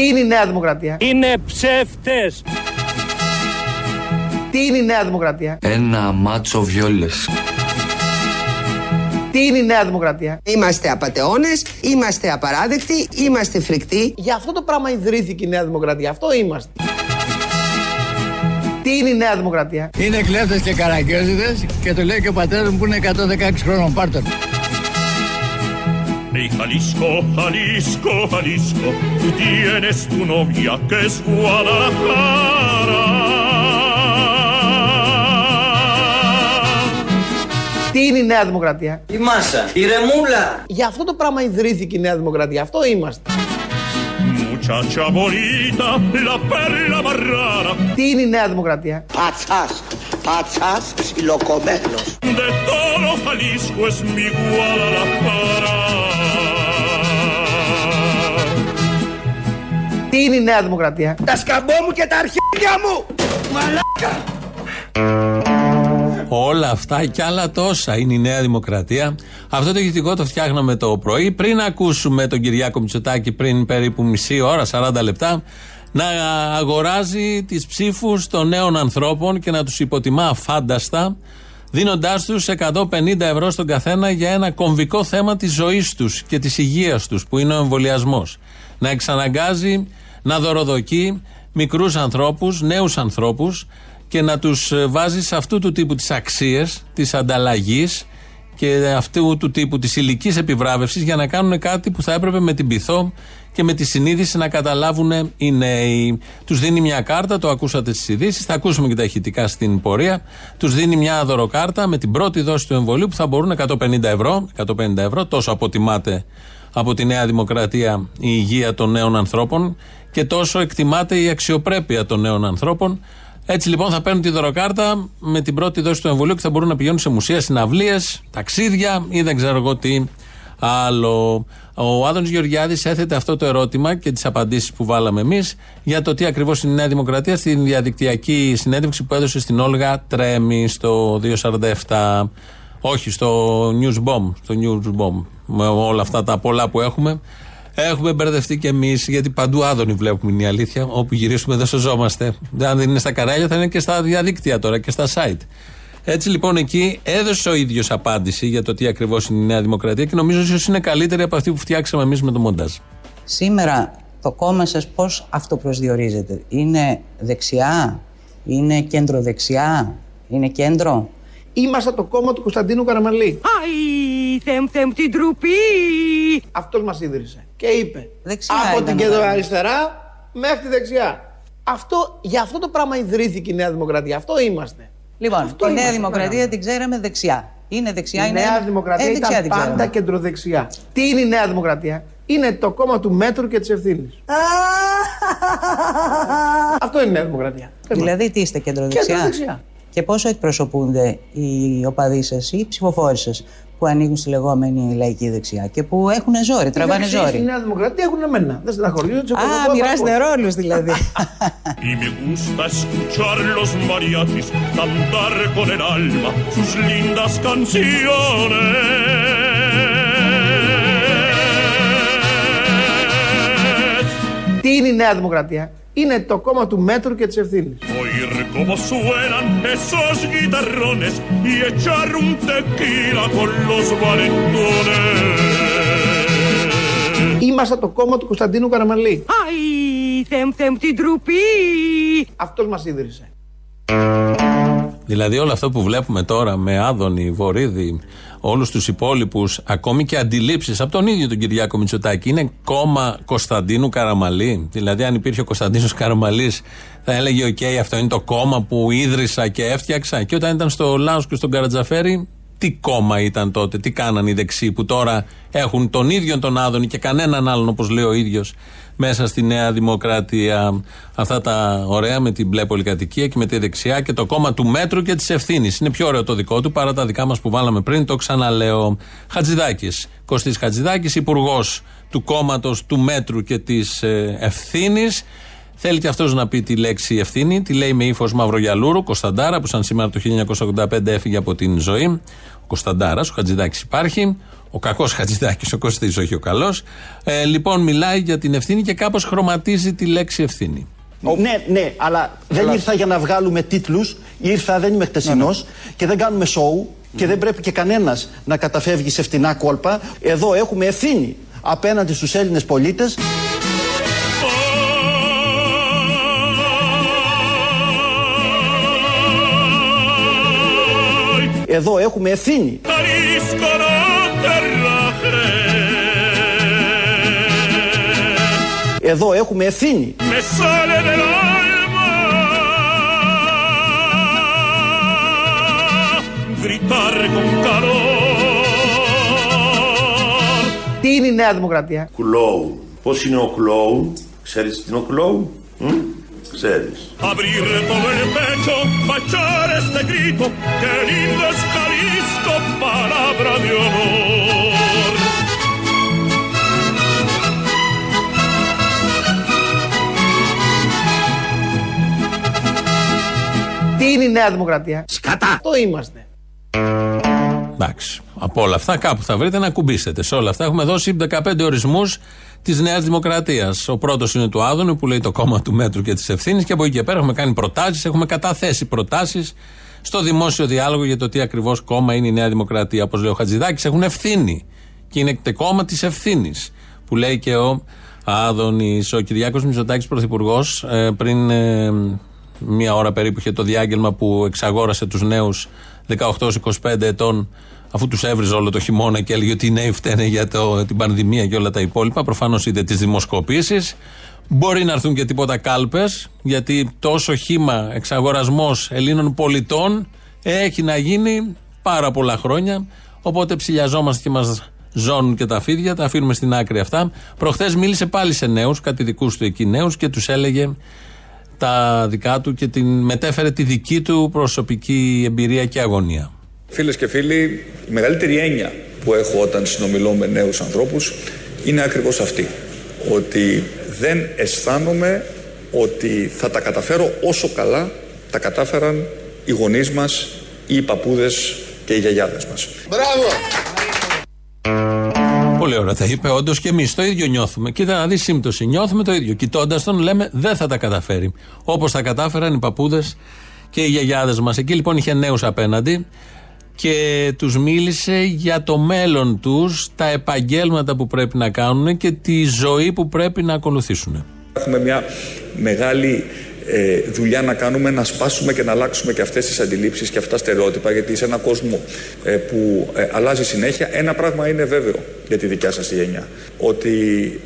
Τι είναι η Νέα Δημοκρατία? Είναι ψεύτες. Τι είναι η Νέα Δημοκρατία? Ένα μάτσο βιόλες. Τι είναι η Νέα Δημοκρατία? Είμαστε απατεώνες, είμαστε απαράδεκτοι, είμαστε φρικτοί. Για αυτό το πράγμα ιδρύθηκε η Νέα Δημοκρατία, αυτό είμαστε. Τι είναι η Νέα Δημοκρατία? Είναι κλέφτες και καραγκιόζηδες και το λέει και ο πατέρας μου που είναι 116 χρόνων, πάρτον. Hey, Jalisco, Jalisco, Jalisco, tú tienes tu novia que es Guadalajara. Τι είναι η Νέα Δημοκρατία? Η μάσα, η ρεμούλα. Για αυτό το πράγμα ιδρύθηκε η Νέα Δημοκρατία, αυτό είμαστε. Muchacha bonita, la perla marrana. Τι είναι η Νέα Δημοκρατία? Πατσάς, πατσάς, ψιλοκομμένος. De todo Jalisco es mi Guadalajara. Τι είναι η Νέα Δημοκρατία? Τα σκαμπό μου και τα αρχίδια μου! Μαλάκα! Όλα αυτά και άλλα τόσα είναι η Νέα Δημοκρατία. Αυτό το ηχητικό το φτιάχναμε το πρωί. Πριν ακούσουμε τον Κυριάκο Μητσοτάκη, πριν περίπου μισή ώρα, 40 λεπτά, να αγοράζει τις ψήφους των νέων ανθρώπων και να τους υποτιμά αφάνταστα, δίνοντάς τους 150 ευρώ στον καθένα για ένα κομβικό θέμα της ζωής τους και της υγείας τους, που είναι ο εμβολιασμός. Να εξαναγκάζει, να δωροδοκεί μικρούς ανθρώπους, νέους ανθρώπους και να τους βάζει σε αυτού του τύπου τις αξίες, της ανταλλαγής και αυτού του τύπου της υλικής επιβράβευσης για να κάνουν κάτι που θα έπρεπε με την πειθό και με τη συνείδηση να καταλάβουν οι νέοι. Τους δίνει μια κάρτα, το ακούσατε στις ειδήσεις, θα ακούσουμε και τα ηχητικά στην πορεία. Τους δίνει μια δωροκάρτα με την πρώτη δόση του εμβολίου που θα μπορούν 150 ευρώ, τόσο αποτιμάται από τη Νέα Δημοκρατία η υγεία των νέων ανθρώπων και τόσο εκτιμάται η αξιοπρέπεια των νέων ανθρώπων. Έτσι λοιπόν θα παίρνουν τη δωροκάρτα με την πρώτη δόση του εμβολίου και θα μπορούν να πηγαίνουν σε μουσεία, συναυλίες, ταξίδια ή δεν ξέρω εγώ τι άλλο. Ο Άδωνης Γεωργιάδης έθετε αυτό το ερώτημα και τις απαντήσεις που βάλαμε εμείς για το τι ακριβώς είναι η Νέα Δημοκρατία στην διαδικτυακή συνέντευξη που έδωσε στην Όλγα Τρέμη στο 247. Όχι, στο News Bomb, με όλα αυτά τα πολλά που έχουμε. Έχουμε μπερδευτεί κι εμείς, γιατί παντού Άδωνη βλέπουμε, είναι η αλήθεια. Όπου γυρίσουμε δεν σωζόμαστε. Αν δεν είναι στα καράλια, θα είναι και στα διαδίκτυα τώρα και στα site. Έτσι λοιπόν εκεί έδωσε ο ίδιος απάντηση για το τι ακριβώς είναι η Νέα Δημοκρατία και νομίζω ίσως είναι καλύτερη από αυτή που φτιάξαμε εμείς με το μοντάζ. Σήμερα το κόμμα σας πώς αυτοπροσδιορίζεται? Είναι δεξιά, είναι κέντρο δεξιά, είναι κέντρο? Είμαστε το κόμμα του Κωνσταντίνου Καραμανλή. Αϊ, θεμ την τροπή. Αυτός μας ίδρυσε και είπε δεξιά από την κεντροαριστερά μέχρι τη δεξιά. Αυτό, για αυτό το πράγμα ιδρύθηκε η Νέα Δημοκρατία, αυτό είμαστε. Λοιπόν, αυτό η Νέα Δημοκρατία την ξέραμε δεξιά. Είναι δεξιά, η Νέα Δημοκρατία ήταν πάντα κεντροδεξιά. Τι είναι η Νέα Δημοκρατία? Είναι το κόμμα του μέτρου και της ευθύνης. Αυτό είναι η Νέα Δημοκρατία. Δηλαδή τι είστε, κεντροδεξιά? Και πόσο εκπροσωπούνται οι οπαδοί σας ή οι ψηφοφόροι σας που ανοίγουν στη λεγόμενη λαϊκή δεξιά και που έχουν ζόρι, τραβάνε ζόρι? Η Νέα Δημοκρατία έχουν εμένα. Δεν στεναχωρίζουν. Α, μοιράζονται ρόλους δηλαδή. Τι είναι η Νέα Δημοκρατία? Είναι το κόμμα του μέτρου και της ευθύνης. Είμαστε το κόμμα του Κωνσταντίνου Καραμανλή. Αϊ, θεμ την τροπή. Αυτός μας ίδρυσε. Δηλαδή όλο αυτό που βλέπουμε τώρα με Άδωνη, Βορίδη, όλους τους υπόλοιπους, ακόμη και αντιλήψεις από τον ίδιο τον Κυριάκο Μητσοτάκη, είναι κόμμα Κωνσταντίνου Καραμανλή. Δηλαδή αν υπήρχε ο Κωνσταντίνος Καραμανλής θα έλεγε «ΟΚ, αυτό είναι το κόμμα που ίδρυσα και έφτιαξα». Και όταν ήταν στο Λάος και στον Καρατζαφέρη, τι κόμμα ήταν τότε, τι κάναν οι δεξιοί που τώρα έχουν τον ίδιο τον Άδωνη και κανέναν άλλον, όπως λέει ο ίδιος, μέσα στη Νέα Δημοκρατία. Αυτά τα ωραία με την μπλε πολυκατοικία και με τη δεξιά και το κόμμα του μέτρου και της ευθύνης. Είναι πιο ωραίο το δικό του παρά τα δικά μας που βάλαμε πριν, το ξαναλέω. Χατζηδάκης, Κωστής Χατζηδάκης, υπουργός του κόμματος του μέτρου και της ευθύνης. Θέλει και αυτός να πει τη λέξη ευθύνη, τη λέει με ύφος Μαυρογιαλούρου, Κωνσταντάρα, που σαν σήμερα το 1985 έφυγε από την ζωή. Ο Κωνσταντάρας, ο Χατζηδάκης υπάρχει, ο κακός Χατζηδάκης, ο Κωστής, όχι ο καλός. Λοιπόν, μιλάει για την ευθύνη και κάπως χρωματίζει τη λέξη ευθύνη. Ναι, αλλά δεν ήρθα για να βγάλουμε τίτλους, ήρθα, δεν είμαι χτεσινός και δεν κάνουμε σόου και δεν πρέπει και κανένας να καταφεύγει σε φτηνά κόλπα. Εδώ έχουμε ευθύνη απέναντι στους Έλληνες πολίτες. Εδώ έχουμε ευθύνη. Εδώ έχουμε ευθύνη. Τι είναι η Νέα Δημοκρατία? Κλόουν. Πώς είναι ο κλόουν? Ξέρεις τι είναι ο κλόουν? Ξέρεις. Τι είναι η Νέα Δημοκρατία? Σκατά. Το είμαστε. Εντάξει. Από όλα αυτά κάπου θα βρείτε να κουμπίσετε. Σε όλα αυτά έχουμε δώσει 15 ορισμούς της Νέας Δημοκρατίας. Ο πρώτος είναι του Άδωνη, που λέει το κόμμα του μέτρου και της ευθύνης, και από εκεί και πέρα έχουμε κάνει προτάσεις, έχουμε καταθέσει προτάσεις στο δημόσιο διάλογο για το τι ακριβώς κόμμα είναι η Νέα Δημοκρατία. Όπως λέει ο Χατζηδάκης, έχουν ευθύνη και είναι το κόμμα της ευθύνης, που λέει και ο Άδωνης. Ο Κυριάκος Μητσοτάκης, πρωθυπουργός, πριν μία ώρα περίπου είχε το διάγγελμα που εξαγόρασε τους νέους 18-25 ετών, αφού τους έβριζε όλο το χειμώνα και έλεγε ότι οι νέοι φταίνε για την πανδημία και όλα τα υπόλοιπα. Προφανώς είδε τις δημοσκοπήσεις. Μπορεί να έρθουν και τίποτα κάλπες, γιατί τόσο χύμα εξαγορασμός Ελλήνων πολιτών έχει να γίνει πάρα πολλά χρόνια. Οπότε ψηλιαζόμαστε και μας ζώνουν και τα φίδια, τα αφήνουμε στην άκρη αυτά. Προχθές μίλησε πάλι σε νέους, κάτι δικούς του εκεί νέους, και τους έλεγε τα δικά του και μετέφερε τη δική του προσωπική εμπειρία και αγωνία. Φίλες και φίλοι, η μεγαλύτερη έννοια που έχω όταν συνομιλώ με νέους ανθρώπους είναι ακριβώς αυτή. Ότι δεν αισθάνομαι ότι θα τα καταφέρω όσο καλά τα κατάφεραν οι γονείς μας, οι παππούδες και οι γιαγιάδες μας. Μπράβο! Πολύ ωραία τα είπε, όντως, και εμείς το ίδιο νιώθουμε. Κοίτα να δεις σύμπτωση, νιώθουμε το ίδιο. Κοιτώντας τον λέμε δεν θα τα καταφέρει όπως τα κατάφεραν οι παππούδες και οι γιαγιάδες μας. Εκεί λοιπόν είχε νέους απέναντι και τους μίλησε για το μέλλον τους, τα επαγγέλματα που πρέπει να κάνουν και τη ζωή που πρέπει να ακολουθήσουν. Έχουμε μια μεγάλη δουλειά να κάνουμε, να σπάσουμε και να αλλάξουμε και αυτές τις αντιλήψεις και αυτά τα στερεότυπα, γιατί σε έναν κόσμο που αλλάζει συνέχεια, ένα πράγμα είναι βέβαιο για τη δικιά σας τη γενιά, ότι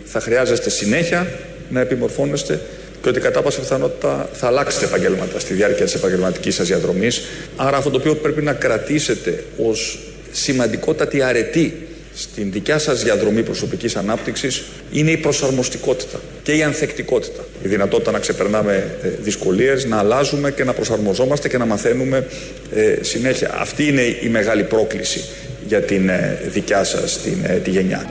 θα χρειάζεστε συνέχεια να επιμορφώνεστε και ότι κατά πάσα πιθανότητα θα αλλάξετε επαγγέλματα στη διάρκεια της επαγγελματικής σας διαδρομής. Άρα αυτό το οποίο πρέπει να κρατήσετε ως σημαντικότατη αρετή στην δικιά σας διαδρομή προσωπικής ανάπτυξης είναι η προσαρμοστικότητα και η ανθεκτικότητα. Η δυνατότητα να ξεπερνάμε δυσκολίες, να αλλάζουμε και να προσαρμοζόμαστε και να μαθαίνουμε συνέχεια. Αυτή είναι η μεγάλη πρόκληση για την δικιά σας τη γενιά.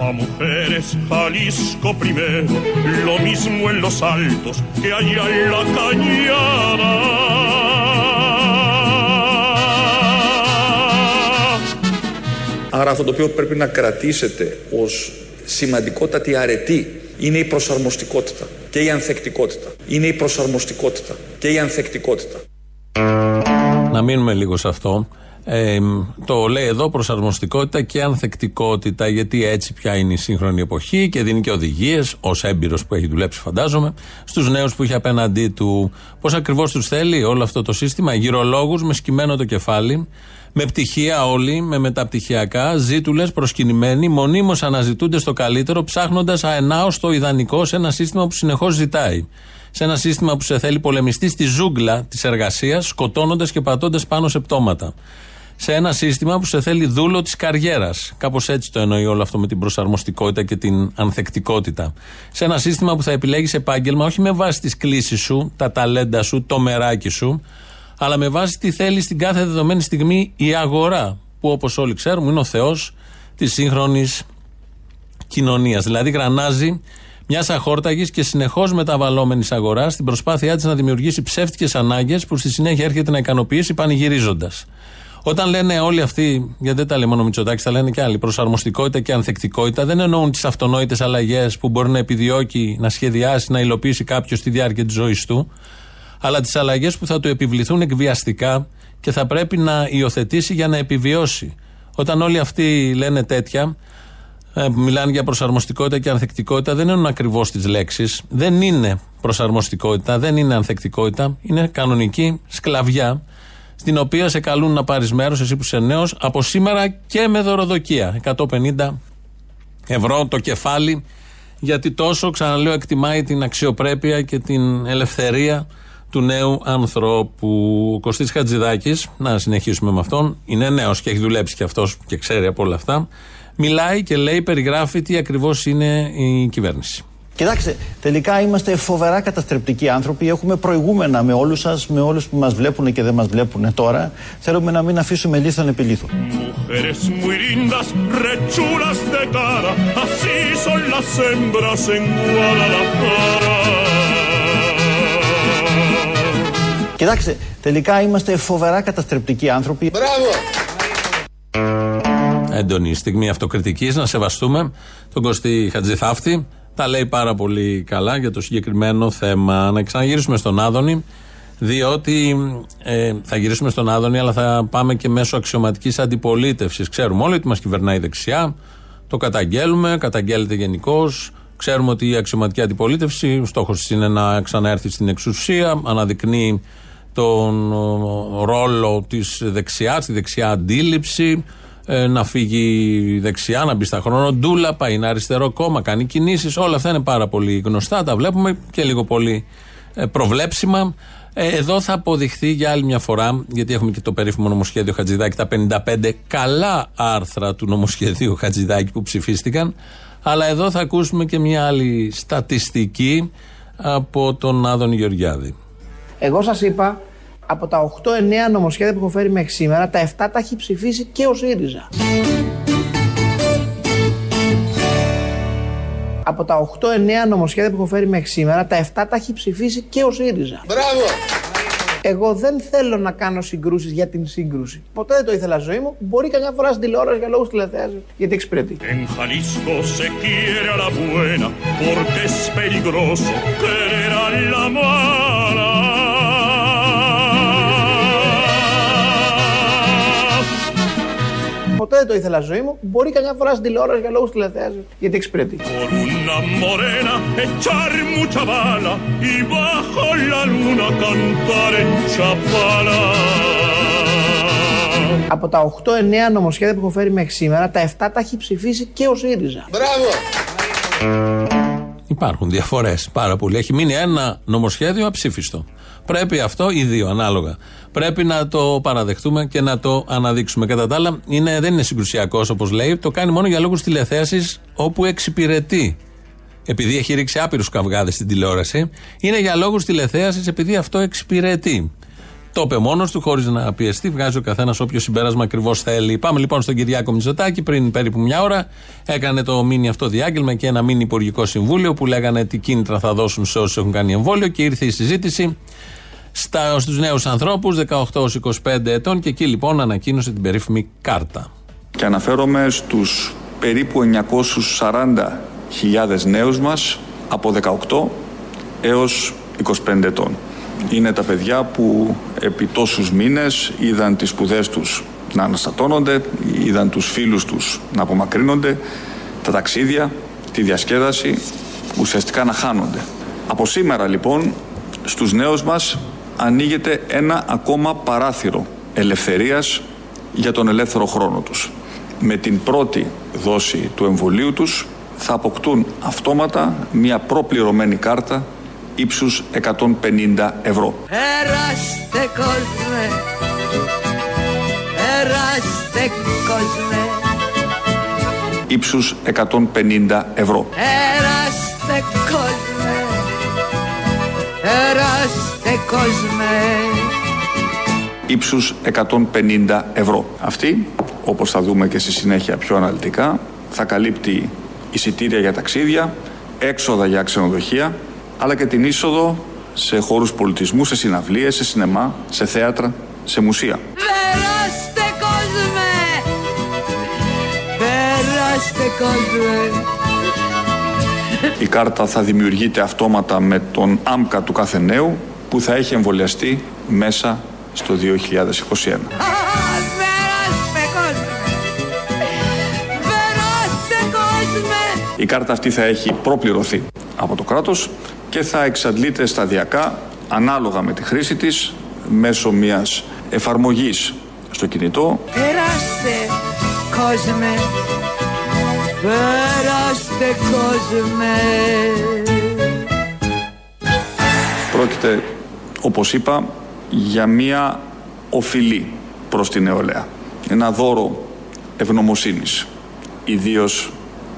Άρα αυτό το οποίο πρέπει να κρατήσετε ως σημαντικότατη αρετή είναι η προσαρμοστικότητα και η ανθεκτικότητα. Είναι η προσαρμοστικότητα και η ανθεκτικότητα. Να μείνουμε λίγο σε αυτό. Το λέει εδώ προσαρμοστικότητα και ανθεκτικότητα, γιατί έτσι πια είναι η σύγχρονη εποχή, και δίνει και οδηγίες, ως έμπειρος που έχει δουλέψει φαντάζομαι, στους νέους που είχε απέναντί του. Πώς ακριβώς τους θέλει όλο αυτό το σύστημα? Γυρολόγους με σκυμμένο το κεφάλι, με πτυχία όλοι, με μεταπτυχιακά, ζήτουλες, προσκυνημένοι, μονίμως αναζητούντες το καλύτερο, ψάχνοντας αενάως το ιδανικό σε ένα σύστημα που συνεχώς ζητάει. Σε ένα σύστημα που σε θέλει πολεμιστή στη ζούγκλα της εργασίας, σκοτώνοντας και πατώντας πάνω σε πτώματα. Σε ένα σύστημα που σε θέλει δούλο της καριέρας. Κάπως έτσι το εννοεί όλο αυτό με την προσαρμοστικότητα και την ανθεκτικότητα. Σε ένα σύστημα που θα επιλέγεις επάγγελμα όχι με βάση τις κλίσεις σου, τα ταλέντα σου, το μεράκι σου, αλλά με βάση τι θέλει στην κάθε δεδομένη στιγμή η αγορά, που όπως όλοι ξέρουμε είναι ο θεός της σύγχρονης κοινωνίας. Δηλαδή γρανάζει μιας αχόρταγης και συνεχώς μεταβαλλόμενης αγοράς στην προσπάθειά της να δημιουργήσει ψεύτικες ανάγκες που στη συνέχεια έρχεται να ικανοποιήσει πανηγυρίζοντας. Όταν λένε όλοι αυτοί, γιατί δεν τα λέει μόνο ο Μητσοτάκης, τα λένε και άλλοι, προσαρμοστικότητα και ανθεκτικότητα, δεν εννοούν τις αυτονόητες αλλαγές που μπορεί να επιδιώκει, να σχεδιάσει, να υλοποιήσει κάποιος στη διάρκεια της ζωής του, αλλά τις αλλαγές που θα του επιβληθούν εκβιαστικά και θα πρέπει να υιοθετήσει για να επιβιώσει. Όταν όλοι αυτοί λένε τέτοια, μιλάνε για προσαρμοστικότητα και ανθεκτικότητα, δεν εννοούν ακριβώς τις λέξεις. Δεν είναι προσαρμοστικότητα, δεν είναι ανθεκτικότητα, είναι κανονική σκλαβιά, στην οποία σε καλούν να πάρεις μέρος, εσύ που είσαι νέος, από σήμερα και με δωροδοκία. 150 ευρώ το κεφάλι, γιατί τόσο, ξαναλέω, εκτιμάει την αξιοπρέπεια και την ελευθερία του νέου ανθρώπου. Ο Κωστής Χατζηδάκης, να συνεχίσουμε με αυτόν, είναι νέος και έχει δουλέψει και αυτός και ξέρει από όλα αυτά. Μιλάει και λέει, περιγράφει τι ακριβώς είναι η κυβέρνηση. Κοιτάξτε, τελικά είμαστε φοβερά καταστρεπτικοί άνθρωποι. Έχουμε προηγούμενα με όλους σας, με όλους που μας βλέπουν και δεν μας βλέπουν τώρα. Θέλουμε να μην αφήσουμε λίθον επί λίθον. Κοιτάξτε, τελικά είμαστε φοβερά καταστρεπτικοί άνθρωποι. Μπράβο! Έντονη στιγμή αυτοκριτικής, να σεβαστούμε τον Κωστή Χατζηθάφτη. Τα λέει πάρα πολύ καλά για το συγκεκριμένο θέμα. Να ξαναγυρίσουμε στον Άδωνη, διότι θα γυρίσουμε στον Άδωνη, αλλά θα πάμε και μέσω αξιωματικής αντιπολίτευσης. Ξέρουμε όλοι ότι μας κυβερνάει η δεξιά, το καταγγέλουμε, καταγγέλλεται γενικώς. Ξέρουμε ότι η αξιωματική αντιπολίτευση, ο στόχος της είναι να ξαναέρθει στην εξουσία, αναδεικνύει τον ρόλο της δεξιάς, τη δεξιά αντίληψη, να φύγει δεξιά, να μπει στα χρονοτούλα, πάει ένα αριστερό κόμμα, κάνει κινήσεις. Όλα αυτά είναι πάρα πολύ γνωστά, τα βλέπουμε και λίγο πολύ προβλέψιμα. Εδώ θα αποδειχθεί για άλλη μια φορά, γιατί έχουμε και το περίφημο νομοσχέδιο Χατζηδάκη, τα 55 καλά άρθρα του νομοσχεδίου Χατζηδάκη που ψηφίστηκαν. Αλλά εδώ θα ακούσουμε και μια άλλη στατιστική από τον Άδωνη Γεωργιάδη. Εγώ σας είπα, από τα 8-9 νομοσχέδια που έχω φέρει μέχρι σήμερα, τα 7 τα έχει ψηφίσει και ο ΣΥΡΙΖΑ. Από τα 8-9 νομοσχέδια που έχω φέρει μέχρι σήμερα, τα 7 τα έχει ψηφίσει και ο ΣΥΡΙΖΑ. Μπράβο! Εγώ δεν θέλω να κάνω συγκρούσεις για την σύγκρουση. Ποτέ δεν το ήθελα στη ζωή μου. Μπορεί καμιά φορά στην τηλεόραση για λόγους τηλεθέασης, γιατί εξυπηρετεί. Ποτέ δεν το ήθελα στη ζωή μου. Μπορεί καμιά φορά στην τηλεόραση για λόγους τηλεθέασης, γιατί εξυπηρετεί. Από τα 8-9 νομοσχέδια που έχω φέρει μέχρι σήμερα, τα 7 τα έχει ψηφίσει και ο ΣΥΡΙΖΑ. Μπράβο! Υπάρχουν διαφορές πάρα πολύ. Έχει μείνει ένα νομοσχέδιο αψήφιστο. Πρέπει αυτό, ή δύο ανάλογα. Πρέπει να το παραδεχτούμε και να το αναδείξουμε. Κατά τα άλλα, δεν είναι συγκρουσιακός όπως λέει. Το κάνει μόνο για λόγους τηλεθέασης, όπου εξυπηρετεί. Επειδή έχει ρίξει άπειρους καυγάδες στην τηλεόραση, είναι για λόγους τηλεθέασης, επειδή αυτό εξυπηρετεί. Το είπε μόνος του, χωρίς να πιεστεί, βγάζει ο καθένας όποιο συμπέρασμα ακριβώς θέλει. Πάμε λοιπόν στον Κυριάκο Μητσοτάκη. Πριν περίπου μια ώρα έκανε το μίνι αυτό διάγγελμα και ένα μίνι υπουργικό συμβούλιο που λέγανε τι κίνητρα θα δώσουν σε όσους έχουν κάνει εμβόλιο, και ήρθε η συζήτηση στους νέους ανθρώπους 18-25 ετών και εκεί λοιπόν ανακοίνωσε την περίφημη κάρτα. Και αναφέρομαι στους περίπου 940.000 νέους μας από 18 έως 25 ετών. Είναι τα παιδιά που επί τόσους μήνες είδαν τις σπουδές τους να αναστατώνονται, είδαν τους φίλους τους να απομακρύνονται, τα ταξίδια, τη διασκέδαση, ουσιαστικά να χάνονται. Από σήμερα λοιπόν στους νέους μας ανοίγεται ένα ακόμα παράθυρο ελευθερίας για τον ελεύθερο χρόνο τους. Με την πρώτη δόση του εμβολίου τους θα αποκτούν αυτόματα μια προπληρωμένη κάρτα ύψους 150 ευρώ. Περάστε κόσμε, περάστε κόσμε, ύψους 150 ευρώ. Περάστε κόσμε, περάστε κόσμε, ύψους 150 ευρώ. Αυτή, όπως θα δούμε και στη συνέχεια πιο αναλυτικά, θα καλύπτει εισιτήρια για ταξίδια, έξοδα για ξενοδοχεία, αλλά και την είσοδο σε χώρους πολιτισμού, σε συναυλίες, σε σινεμά, σε θέατρα, σε μουσεία. Περάστε κόσμε! Περάστε κόσμε! Η κάρτα θα δημιουργείται αυτόματα με τον άμκα του κάθε νέου που θα έχει εμβολιαστεί μέσα στο 2021. Η κάρτα αυτή θα έχει προπληρωθεί από το κράτος και θα εξαντλείται σταδιακά ανάλογα με τη χρήση της μέσω μιας εφαρμογής στο κινητό. Περάστε κόσμε, περάστε κόσμε. Πρόκειται, όπως είπα, για μια οφειλή προς την νεολαία. Ένα δώρο ευγνωμοσύνης, ιδίως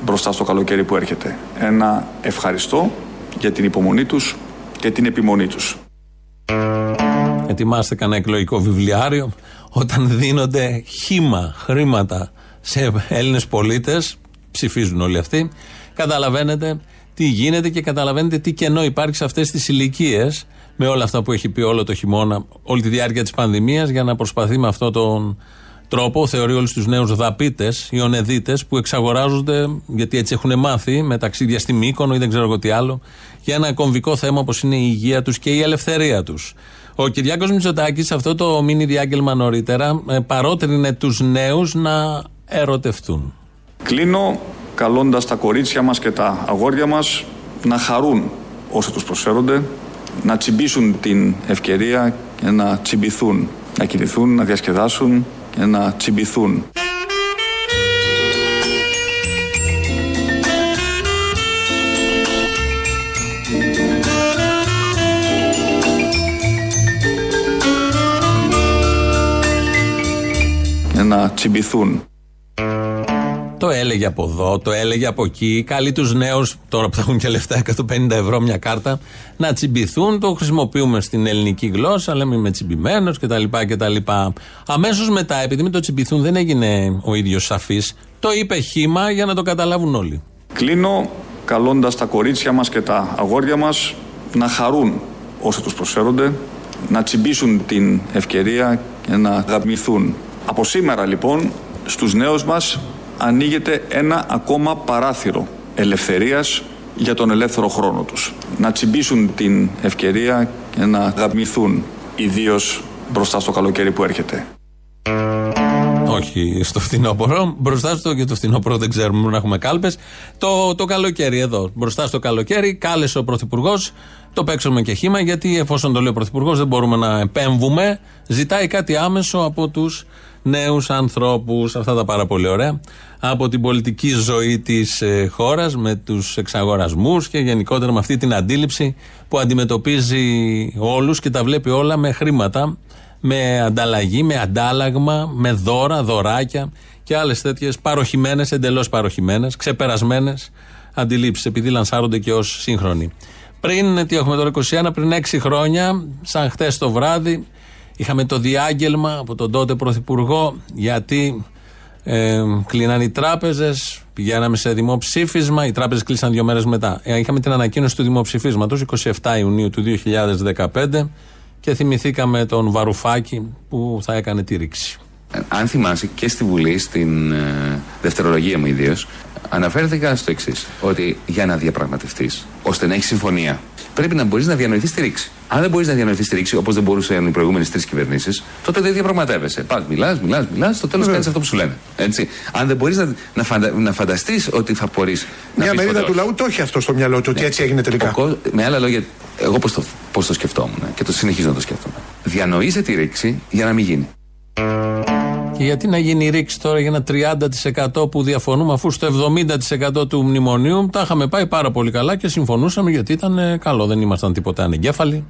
μπροστά στο καλοκαίρι που έρχεται. Ένα ευχαριστώ για την υπομονή τους και την επιμονή τους. Ετοιμάστε κανένα εκλογικό βιβλιάριο. Όταν δίνονται χήμα χρήματα σε Έλληνες πολίτες, ψηφίζουν όλοι αυτοί, καταλαβαίνετε τι γίνεται και καταλαβαίνετε τι κενό υπάρχει σε αυτές τις ηλικίες, με όλα αυτά που έχει πει όλο το χειμώνα, όλη τη διάρκεια της πανδημίας, για να προσπαθεί με αυτόν τον τρόπο, θεωρεί όλους τους νέους δαπίτες ή ονεδίτες που εξαγοράζονται, γιατί έτσι έχουν μάθει, με ταξίδια στη Μύκονο ή δεν ξέρω εγώ τι άλλο, για ένα κομβικό θέμα όπως είναι η υγεία τους και η ελευθερία τους. Ο Κυριάκος Μητσοτάκης, σε αυτό το μίνι διάγγελμα νωρίτερα, παρότρινε τους νέους να ερωτευτούν. Κλείνω καλώντας τα κορίτσια μας και τα αγόρια μας να χαρούν όσο τους προσφέρονται, να τσιμπήσουν την ευκαιρία και να τσιμπηθούν, να κινηθούν, να διασκεδάσουν και να τσιμπηθούν. Και να τσιμπηθούν. Το έλεγε από εδώ, το έλεγε από εκεί. Καλεί τους νέους, τώρα που θα έχουν και λεφτά, 150 ευρώ μια κάρτα, να τσιμπηθούν. Το χρησιμοποιούμε στην ελληνική γλώσσα, λέμε είμαι τσιμπημένος κτλ. Αμέσως μετά, επειδή με το τσιμπηθούν δεν έγινε ο ίδιος σαφής, το είπε χήμα για να το καταλάβουν όλοι. Κλείνω καλώντας τα κορίτσια μας και τα αγόρια μας να χαρούν όσο τους προσφέρονται, να τσιμπήσουν την ευκαιρία και να γαμηθούν. Από σήμερα λοιπόν, στους νέους μας ανοίγεται ένα ακόμα παράθυρο ελευθερίας για τον ελεύθερο χρόνο τους. Να τσιμπήσουν την ευκαιρία και να γαμηθούν, ιδίως μπροστά στο καλοκαίρι που έρχεται. Όχι στο φθινόπωρο, μπροστά στο και το φθινόπωρο δεν ξέρουμε να έχουμε κάλπες. Το καλοκαίρι εδώ, μπροστά στο καλοκαίρι, κάλεσε ο Πρωθυπουργός, το παίξαμε και χήμα, γιατί εφόσον το λέει ο Πρωθυπουργός δεν μπορούμε να επέμβουμε, ζητάει κάτι άμεσο από τους νέους ανθρώπους, αυτά τα πάρα πολύ ωραία, από την πολιτική ζωή της χώρας, με τους εξαγορασμούς και γενικότερα με αυτή την αντίληψη που αντιμετωπίζει όλους και τα βλέπει όλα με χρήματα, με ανταλλαγή, με αντάλλαγμα, με δώρα, δωράκια και άλλες τέτοιες παροχημένες, εντελώς παροχημένες, ξεπερασμένες αντιλήψεις, επειδή λανσάρονται και ως σύγχρονοι. Πριν, τι έχουμε τώρα, 21, πριν 6 χρόνια, σαν χτες το βράδυ, είχαμε το διάγγελμα από τον τότε Πρωθυπουργό γιατί κλείναν οι τράπεζες, πηγαίναμε σε δημοψήφισμα, οι τράπεζες κλείσαν 2 μέρες μετά. Είχαμε την ανακοίνωση του δημοψηφίσματος 27 Ιουνίου του 2015 και θυμηθήκαμε τον Βαρουφάκη που θα έκανε τη ρήξη. Αν θυμάσαι και στη Βουλή, στην δευτερολογία μου ιδίως, αναφέρθηκα στο εξής, ότι για να διαπραγματευτείς, ώστε να έχεις συμφωνία, πρέπει να μπορείς να διανοηθείς τη ρήξη. Αν δεν μπορείς να διανοηθείς τη ρήξη, όπως δεν μπορούσαν οι προηγούμενες 3 κυβερνήσεις, τότε δεν διαπραγματεύεσαι. Πας, μιλάς, στο τέλος κάνεις αυτό που σου λένε. Έτσι. Αν δεν μπορείς να φανταστείς ότι θα μπορείς. Μια μερίδα του λαού το έχει αυτό στο μυαλό του, ότι έτσι έγινε τελικά. Με άλλα λόγια, εγώ πώς το σκεφτόμουν και το συνεχίζω να το σκέφτομαι. Διανοείσαι τη ρήξη για να μην γίνει. Και γιατί να γίνει η ρήξη τώρα για ένα 30% που διαφωνούμε, αφού στο 70% του μνημονίου τα είχαμε πάει πάρα πολύ καλά και συμφωνούσαμε γιατί ήταν καλό, δεν ήμασταν τίποτα ανεγκέφαλοι.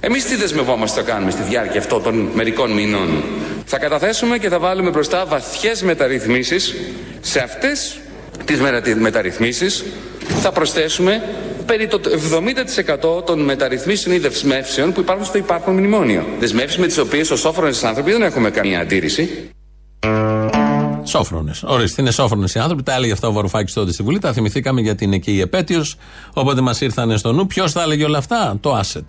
Εμείς τι δεσμευόμαστε να κάνουμε στη διάρκεια αυτών των μερικών μηνών. Θα καταθέσουμε και θα βάλουμε μπροστά βαθιές μεταρρυθμίσεις. Σε αυτές τις μεταρρυθμίσεις θα προσθέσουμε περί το 70% των μεταρρυθμίσεων ή δεσμεύσεων που υπάρχουν στο υπάρχον μνημόνιο. Δεσμεύσεις με τις οποίες ως όφρονες άνθρωποι δεν έχουμε καμία αντίρρηση. Σόφρονες. Ορίστε, είναι σόφρονες οι άνθρωποι. Τα έλεγε αυτά ο Βαρουφάκης τότε στη Βουλή. Τα θυμηθήκαμε γιατί είναι και η επέτειος. Οπότε μας ήρθανε στο νου. Ποιος θα έλεγε όλα αυτά? Το asset.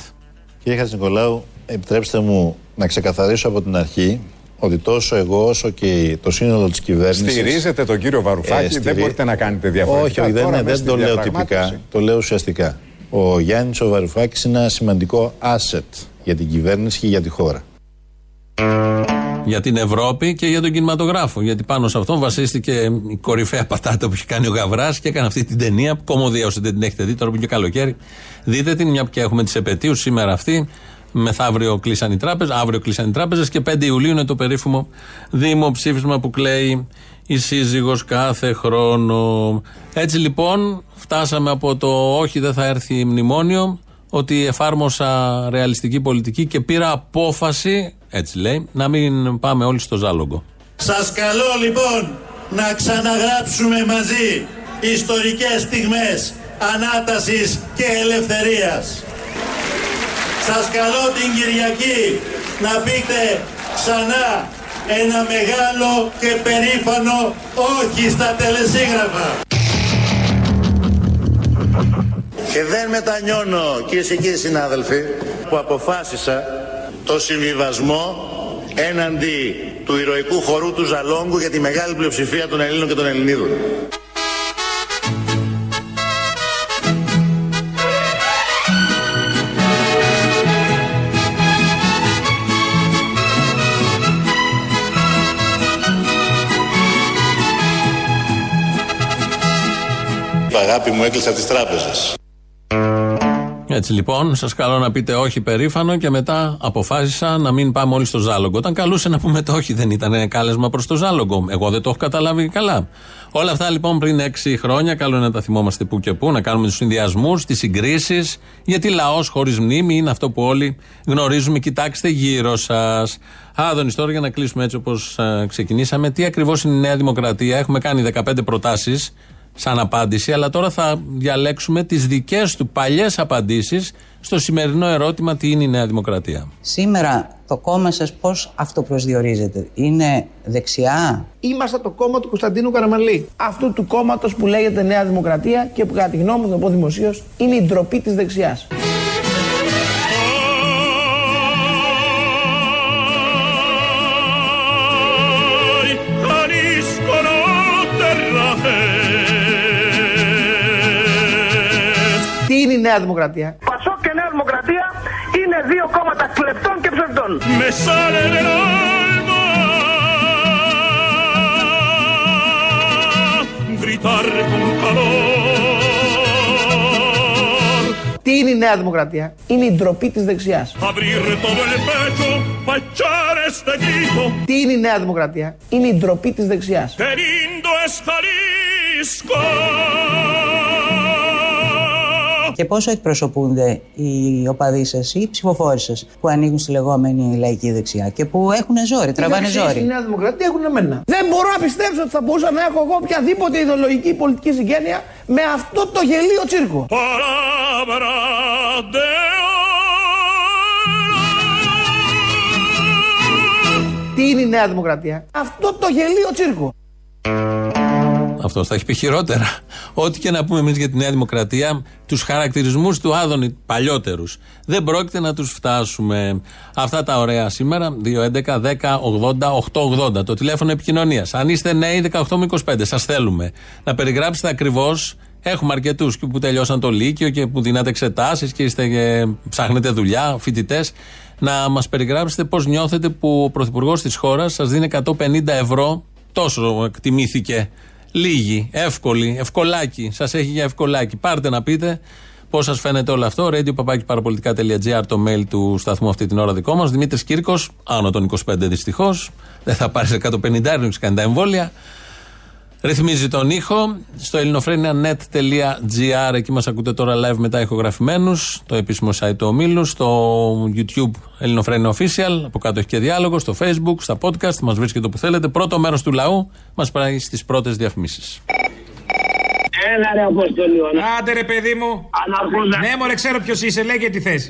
Κύριε Χατζηνικολάου, επιτρέψτε μου να ξεκαθαρίσω από την αρχή ότι τόσο εγώ όσο και το σύνολο της κυβέρνησης. Στηρίζετε τον κύριο Βαρουφάκη, δεν μπορείτε να κάνετε διαφορετικά. Όχι, δεν το λέω τυπικά. Το λέω ουσιαστικά. Ο Γιάννης ο Βαρουφάκης είναι ένα σημαντικό asset για την κυβέρνηση και για τη χώρα. Για την Ευρώπη και για τον κινηματογράφο. Γιατί πάνω σε αυτόν βασίστηκε η κορυφαία πατάτα που είχε κάνει ο Γαβράς και έκανε αυτή την ταινία. Κομμωδία, όσοι δεν την έχετε δει, τώρα που είναι και καλοκαίρι. Δείτε την, μια που και έχουμε τις επετείους σήμερα αυτή. Μεθαύριο κλείσαν οι τράπεζες, αύριο κλείσαν οι τράπεζες και 5 Ιουλίου είναι το περίφημο δημοψήφισμα που κλαίει η σύζυγος κάθε χρόνο. Έτσι λοιπόν, φτάσαμε από το όχι, δεν θα έρθει μνημόνιο, ότι εφάρμοσα ρεαλιστική πολιτική και πήρα απόφαση, έτσι λέει, να μην πάμε όλοι στο Ζάλογκο. Σας καλώ λοιπόν να ξαναγράψουμε μαζί ιστορικές στιγμές ανάτασης και ελευθερίας. Σας καλώ την Κυριακή να πείτε ξανά ένα μεγάλο και περήφανο όχι στα τελεσίγραφα. Και δεν μετανιώνω, κυρίες και κύριοι συνάδελφοι, που αποφάσισα το συμβιβασμό έναντι του ηρωικού χορού του Ζαλόγκου για τη μεγάλη πλειοψηφία των Ελλήνων και των Ελληνίδων. Αγάπη μου, έκλεισα τις τράπεζες. Έτσι λοιπόν, σας καλώ να πείτε όχι περήφανο και μετά αποφάσισα να μην πάμε όλοι στο Ζάλογκο. Όταν καλούσε να πούμε το όχι, δεν ήταν κάλεσμα προς το Ζάλογκο. Εγώ δεν το έχω καταλάβει καλά. Όλα αυτά λοιπόν πριν 6 χρόνια, καλό είναι να τα θυμόμαστε που και που, να κάνουμε τους συνδυασμούς, τις συγκρίσεις, γιατί λαός χωρίς μνήμη είναι αυτό που όλοι γνωρίζουμε. Κοιτάξτε γύρω σας. Άδωνη, τώρα για να κλείσουμε έτσι όπως ξεκινήσαμε, τι ακριβώς είναι η Νέα Δημοκρατία. Έχουμε κάνει 15 προτάσεις. Σαν απάντηση, αλλά τώρα θα διαλέξουμε τις δικές του παλιές απαντήσεις στο σημερινό ερώτημα: τι είναι η Νέα Δημοκρατία. Σήμερα το κόμμα σας πώς αυτοπροσδιορίζεται? Είναι δεξιά? Είμαστε το κόμμα του Κωνσταντίνου Καραμανλή, αυτού του κόμματος που λέγεται Νέα Δημοκρατία και που κατά τη γνώμη μου, το πω δημοσίως, είναι η ντροπή της δεξιάς. Είναι η Νέα Δημοκρατία. Πασόκ και Νέα Δημοκρατία είναι δύο κόμματα κλεπτών και ψευδών. Τι είναι η Νέα Δημοκρατία? Είναι η ντροπή της δεξιάς. Τι είναι η Νέα Δημοκρατία? Είναι η ντροπή της δεξιάς. Και πόσο εκπροσωπούνται οι οπαδοί σας ή οι ψηφοφόροι σας που ανοίγουν στη λεγόμενη λαϊκή δεξιά και που έχουν ζόρι, τραβάνε ζόρι? Η Νέα Δημοκρατία έχουν εμένα. Δεν μπορώ να πιστέψω ότι θα μπορούσα να έχω εγώ οποιαδήποτε ιδεολογική πολιτική συγγένεια με αυτό το γελίο τσίρκο. Τι είναι η Νέα Δημοκρατία? Αυτό το γελίο τσίρκο. Αυτό θα έχει πει χειρότερα. Ό,τι και να πούμε εμείς για τη Νέα Δημοκρατία, τους χαρακτηρισμούς του Άδωνη παλιότερους, δεν πρόκειται να τους φτάσουμε. Αυτά τα ωραία σήμερα. 2-11-10-80-8-80. Το τηλέφωνο επικοινωνίας. Αν είστε νέοι 18-25, σας θέλουμε να περιγράψετε ακριβώς. Έχουμε αρκετούς που τελειώσαν το Λύκειο και που δίνατε εξετάσεις και είστε και ψάχνετε δουλειά, φοιτητές. Να μας περιγράψετε πώς νιώθετε που ο πρωθυπουργός της χώρας σας δίνει 150 ευρώ. Τόσο εκτιμήθηκε. Λίγοι, εύκολοι, ευκολάκι. Σας έχει για ευκολάκι. Πάρτε να πείτε πώς σας φαίνεται όλο αυτό. radio.parapolitica.gr το mail του σταθμού αυτή την ώρα δικό μας. Δημήτρης Κύρκος, άνω των 25 δυστυχώς. Δεν θα πάρει 150, έρνιξε κάνει τα εμβόλια. Ρυθμίζει τον ήχο στο ελληνοφρένια.net.gr. Εκεί μας ακούτε τώρα live μετά ηχογραφημένους. Το επίσημο site του ομίλου. Στο YouTube Ελληνοφρένια Official. Από κάτω έχει και διάλογο. Στο Facebook, στα podcast. Μας βρίσκεται όπου θέλετε. Πρώτο μέρος του λαού μας πάει στις πρώτες διαφημίσεις. Έλα ρε Αποστολή. Άντε ρε παιδί μου. Αναπούδα. Ναι μωρέ ξέρω ποιος είσαι, λέει και τι θες.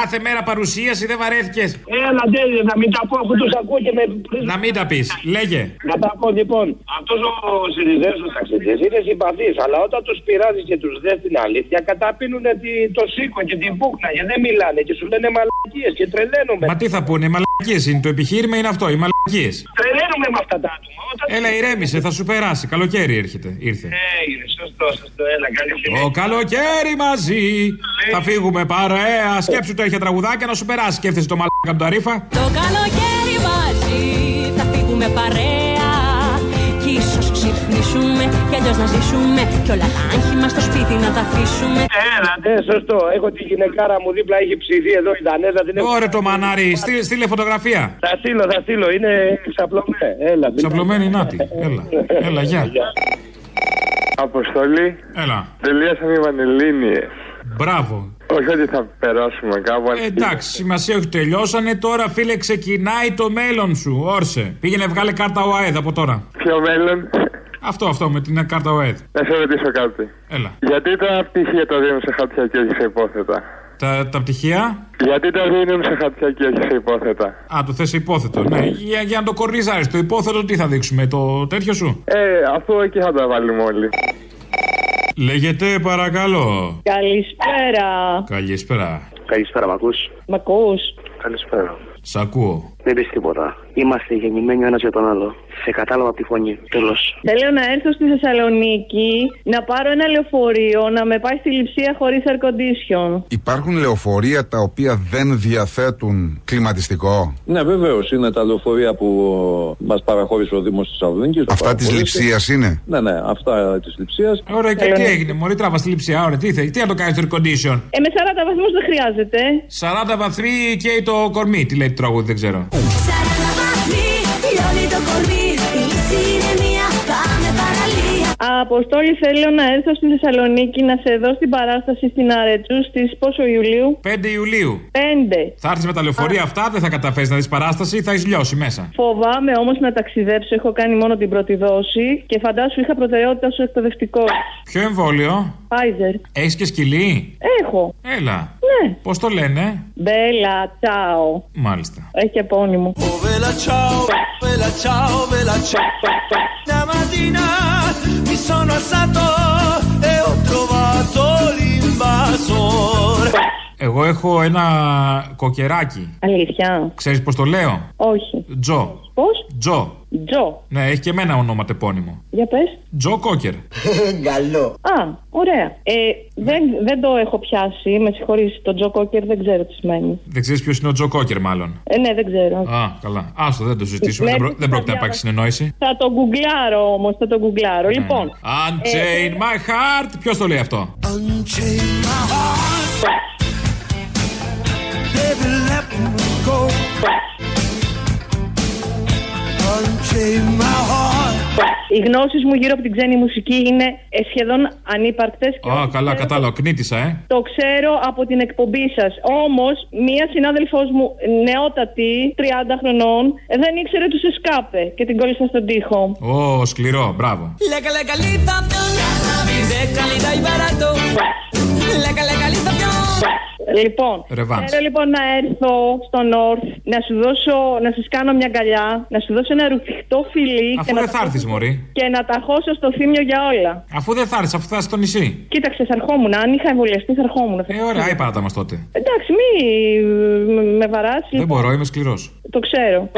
Κάθε μέρα παρουσίαση, δεν βαρέθηκες? Έλα τέλειο, να μην τα πω αφού τους ακούω και με... Να μην τα πεις, λέγε. Να τα πω λοιπόν. Αυτός ο Συριζέος ταξιδιτής είναι συμπαθής, αλλά όταν τους πειράζει και τους δες την αλήθεια, καταπίνουνε το σίκο και την πούκνα και δεν μιλάνε και σου λένε μαλακίες και τρελαίνομαι. Μα τι θα πούνε, μαλακίες είναι το επιχείρημα, είναι αυτό, οι μαλακίες. Τρελαίνομαι με αυτά τα άτομα. Έλα ηρέμησε, θα σου περάσει, καλοκαίρι ήρθε. Σωστό, έλα, καλή συνέχεια. Το καλοκαίρι μαζί θα φύγουμε παρέα. Σκέψου το, είχε τραγουδάκια να σου περάσει. Σκέφτεσαι το μαλάκα από τα ρήφα. Το καλοκαίρι μαζί θα φύγουμε παρέα. Κι ίσως ξυπνήσουμε κι αλλιώς να ζήσουμε. Κι όλα τα άγχη μας στο σπίτι να τα αφήσουμε. Έλα, ναι, σωστό. Έχω τη γυναικάρα μου δίπλα, έχει ψηθεί εδώ η Δανέζα. Ωραία, το μανάρι, στείλε φωτογραφία. Θα στείλω, είναι ξαπλωμένη. Ξαπλωμένη, νάτη. Έλα, γεια. Αποστολή. Έλα. Τελείωσαν οι Βανελλήνιες. Μπράβο. Όχι ότι θα περάσουμε κάπου. Εντάξει, σημασία όχι, τελειώσανε. Τώρα φίλε ξεκινάει το μέλλον σου. Όρσε. Πήγαινε βγάλε κάρτα ΟΑΕΔ από τώρα. Ποιο μέλλον? Αυτό με την κάρτα ΟΑΕΔ. Να σε ρωτήσω κάτι. Έλα. Γιατί τα πτυχία τα δίνουν σε χαρτιά και όχι σε υπόθετα? Τα πτυχία. Γιατί τα δίνουν σε χαρτιά και όχι σε υπόθετα? Α, το θες υπόθετο, ναι. Για να το κορνιζάρεις. Το υπόθετο τι θα δείξουμε, το τέτοιο σου? Αυτό εκεί θα τα βάλουμε όλοι. Λέγεται παρακαλώ. Καλησπέρα, μ' ακούς? Καλησπέρα. Σ' ακούω. Δεν πεις τίποτα. Είμαστε γεννημένοι ο ένας για τον άλλο. Σε κατάλαβα από τη φωνή. Τέλος. Θέλω να έρθω στη Θεσσαλονίκη, να πάρω ένα λεωφορείο, να με πάει στη Λειψία χωρίς air condition. Υπάρχουν λεωφορεία τα οποία δεν διαθέτουν κλιματιστικό? Ναι, βεβαίως. Είναι τα λεωφορεία που μας παραχώρησε ο Δήμος της Θεσσαλονίκης. Αυτά της Λειψίας είναι? Ναι, αυτά της Λειψίας. Ωραία, και τι έγινε? Μωρή τράβα στη Λειψία, ωραία, τι να το κάνεις air condition? Με 40 βαθμούς δεν χρειάζεται. 40 βαθμοί καίει το κορμί, τι λέει το τραγούδι, δεν ξέρω. Αποστόλη, θέλω να έρθω στη Θεσσαλονίκη να σε δω στην παράσταση στην Αρετσού στις πόσο Ιουλίου? 5 Ιουλίου. 5. Θα έρθεις με τα λεωφορεία αυτά, δεν θα καταφέρεις να δεις παράσταση, θα έχεις λιώσει μέσα. Φοβάμαι όμως να ταξιδέψω, έχω κάνει μόνο την πρώτη δόση και φαντάσου είχα προτεραιότητα στο εκπαιδευτικό. Ποιο εμβόλιο? Pfizer. Έχεις και σκυλί? Έχω. Έλα. Ναι. Πώς το λένε? Μπέλα Τσάο. Μάλιστα. Έχει και επώνυμο. Εγώ έχω ένα κοκεράκι. Αλήθεια? Ξέρεις πώς το λέω? Όχι. Τζο. Πώς? Τζο. Ναι, έχει και εμένα ονοματεπώνυμο. Για πες. Τζο Κόκερ. Καλό. Α, ωραία. Δεν το έχω πιάσει, με συγχωρείς. Το Τζο Κόκερ δεν ξέρω τι σημαίνει. Δεν ξέρεις ποιος είναι ο Τζο Κόκερ, μάλλον? Ναι, δεν ξέρω. Α, καλά. Άστο, δεν το συζητήσουμε. Δεν πρόκειται να υπάρξει συνεννόηση. Θα το γκουγκλάρω όμως, Ναι. Λοιπόν. Unchain my heart. Ποιος το λέει αυτό? Unchain my heart. Baby, let me go. Οι γνώσεις μου γύρω από την ξένη μουσική είναι σχεδόν ανύπαρκτες. Καλά, κατάλαβα, κνίτησα, Το ξέρω από την εκπομπή σας. Όμως, μία συνάδελφός μου, νεότατη, 30 χρονών, δεν ήξερε τους εσκάπε και την κόλλησα στον τοίχο. Σκληρό, μπράβο. Λοιπόν, θέλω λοιπόν να έρθω στο North, να σας κάνω μια αγκαλιά, να σου δώσω ένα ρουφιχτό φιλί. Αφού δεν θα έρθεις, μωρή. Και να τα χώσω στο θύμιο για όλα. Αφού δεν θα έρθεις, αφού θα έρθεις στο νησί. Κοίταξε, θα ερχόμουν. Αν είχα εμβολιαστεί, θα ερχόμουν. Ωραία, είπα να τα μας τότε. Εντάξει, μη με βαράσεις. Δεν μπορώ, είμαι σκληρός. Το ξέρω.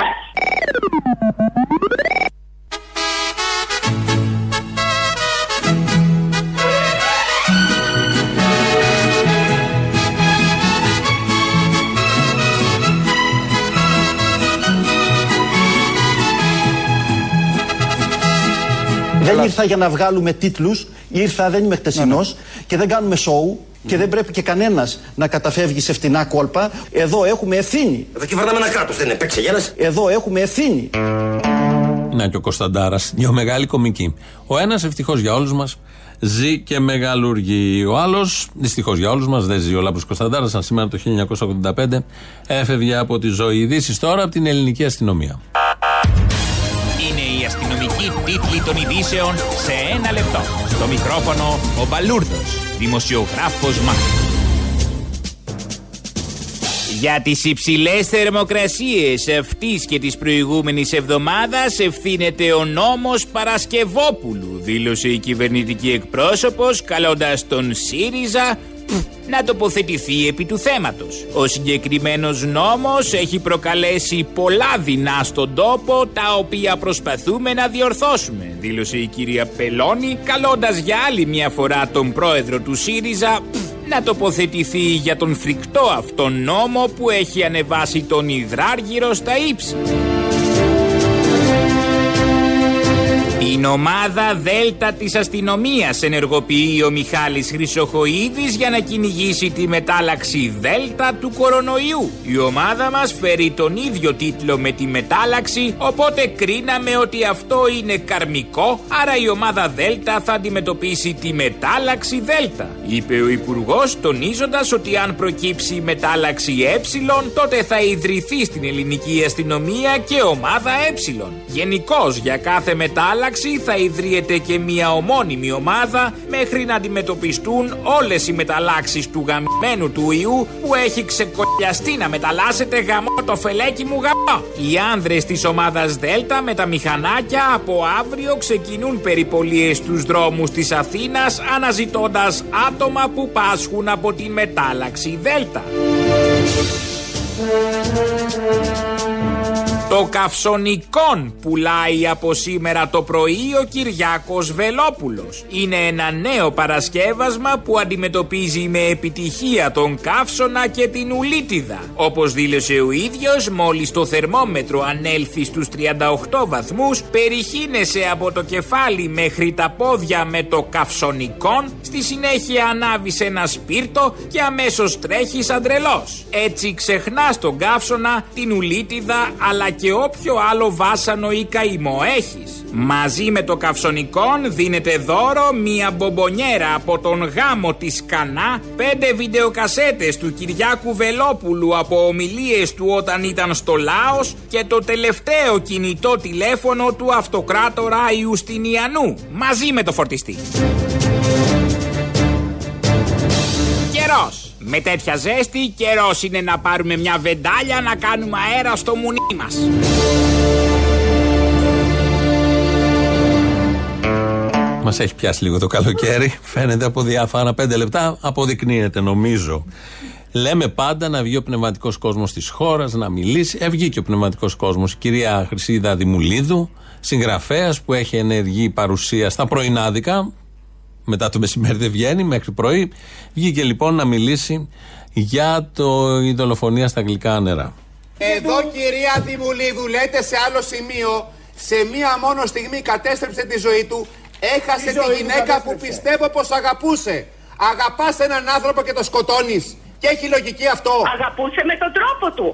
Δεν ήρθα για να βγάλουμε τίτλους, δεν είμαι χτεσινός και δεν κάνουμε σοου και δεν πρέπει και κανένας να καταφεύγει σε φτηνά κόλπα. Εδώ έχουμε ευθύνη. Εδώ κυβερνάμε ένα κράτος, δεν είναι επέξεγένας. Εδώ έχουμε ευθύνη. Να και ο Κωνσταντάρας, δυο μεγάλοι κομικοί. Ο ένας ευτυχώς για όλους μας ζει και μεγαλουργεί. Ο άλλος δυστυχώς για όλους μας δεν ζει. Ο Λάμπρος Κωνσταντάρας, σαν σήμερα το 1985, έφευγε από τη ζωή. Ειδήσεις τώρα από την ελληνική αστυνομία. Είναι η αστυνομική τίτλοι των ειδήσεων σε ένα λεπτό. Στο μικρόφωνο ο Μπαλούρδος, δημοσιογράφος Μάρκος. Για τις υψηλές θερμοκρασίες αυτής και της προηγούμενης εβδομάδας ευθύνεται ο νόμος Παρασκευόπουλου, δήλωσε η κυβερνητική εκπρόσωπος, καλώντας τον ΣΥΡΙΖΑ να τοποθετηθεί επί του θέματος. Ο συγκεκριμένος νόμος έχει προκαλέσει πολλά δεινά στον τόπο, τα οποία προσπαθούμε να διορθώσουμε, δήλωσε η κυρία Πελώνη, καλώντας για άλλη μια φορά τον πρόεδρο του ΣΥΡΙΖΑ να τοποθετηθεί για τον φρικτό αυτόν νόμο που έχει ανεβάσει τον υδράργυρο στα ύψη. Την ομάδα Δέλτα της αστυνομίας ενεργοποιεί ο Μιχάλης Χρυσοχοίδης για να κυνηγήσει τη μετάλλαξη Δέλτα του κορονοϊού. Η ομάδα μας φέρει τον ίδιο τίτλο με τη μετάλλαξη, οπότε κρίναμε ότι αυτό είναι καρμικό, άρα η ομάδα Δέλτα θα αντιμετωπίσει τη μετάλλαξη Δέλτα, είπε ο Υπουργός, τονίζοντας ότι αν προκύψει μετάλλαξη Ε, τότε θα ιδρυθεί στην ελληνική αστυνομία και ομάδα Ε. Γενικώς για κάθε μετάλλαξη θα ιδρύεται και μια ομώνυμη ομάδα μέχρι να αντιμετωπιστούν όλες οι μεταλλάξεις του γαμμένου του ιού που έχει ξεκολλιαστεί να μεταλλάσσεται, γαμώ το φελέκι μου γαμώ. Οι άνδρες της ομάδας Δέλτα με τα μηχανάκια από αύριο ξεκινούν περιπολίες στους δρόμους της Αθήνας αναζητώντας άτομα που πάσχουν από την μετάλλαξη Δέλτα. Το καυσονικόν πουλάει από σήμερα το πρωί ο Κυριάκος Βελόπουλος. Είναι ένα νέο παρασκεύασμα που αντιμετωπίζει με επιτυχία τον καύσωνα και την ουλίτιδα. Όπως δήλωσε ο ίδιος, μόλις το θερμόμετρο ανέλθει στους 38 βαθμούς, περιχύνεσαι από το κεφάλι μέχρι τα πόδια με το καυσονικόν, στη συνέχεια ανάβεις ένα σπίρτο και αμέσως τρέχεις σαν τρελός. Έτσι ξεχνάς τον καύσωνα, την ουλίτιδα, αλλά και όποιο άλλο βάσανο ή καημό έχεις. Μαζί με το καυσονικόν δίνεται δώρο μία μπομπονιέρα από τον γάμο της Κανά, 5 βιντεοκασέτες του Κυριάκου Βελόπουλου από ομιλίες του όταν ήταν στο Λάος και το τελευταίο κινητό τηλέφωνο του αυτοκράτορα Ιουστινιανού, μαζί με το φορτιστή. Καιρός. Με τέτοια ζέστη, καιρός είναι να πάρουμε μια βεντάλια να κάνουμε αέρα στο μουνί μας. Μας έχει πιάσει λίγο το καλοκαίρι, φαίνεται από διάφορα 5 λεπτά, αποδεικνύεται νομίζω. Λέμε πάντα να βγει ο πνευματικός κόσμος της χώρας, να μιλήσει. Βγήκε ο πνευματικός κόσμος. Η κυρία Χρυσίδα Δημουλίδου, συγγραφέας που έχει ενεργή παρουσία στα πρωινάδικα. Μετά το μεσημέρι δεν βγαίνει, μέχρι πρωί. Βγήκε λοιπόν να μιλήσει για η δολοφονία στα αγγλικά νερά. Εδώ, κυρία Δημουλίδου, λέτε σε άλλο σημείο, σε μία μόνο στιγμή κατέστρεψε τη ζωή του. Έχασε τη γυναίκα που πιστεύω πως αγαπούσε. Αγαπάς έναν άνθρωπο και το σκοτώνεις. Και έχει λογική αυτό. Αγαπούσε με τον τρόπο του.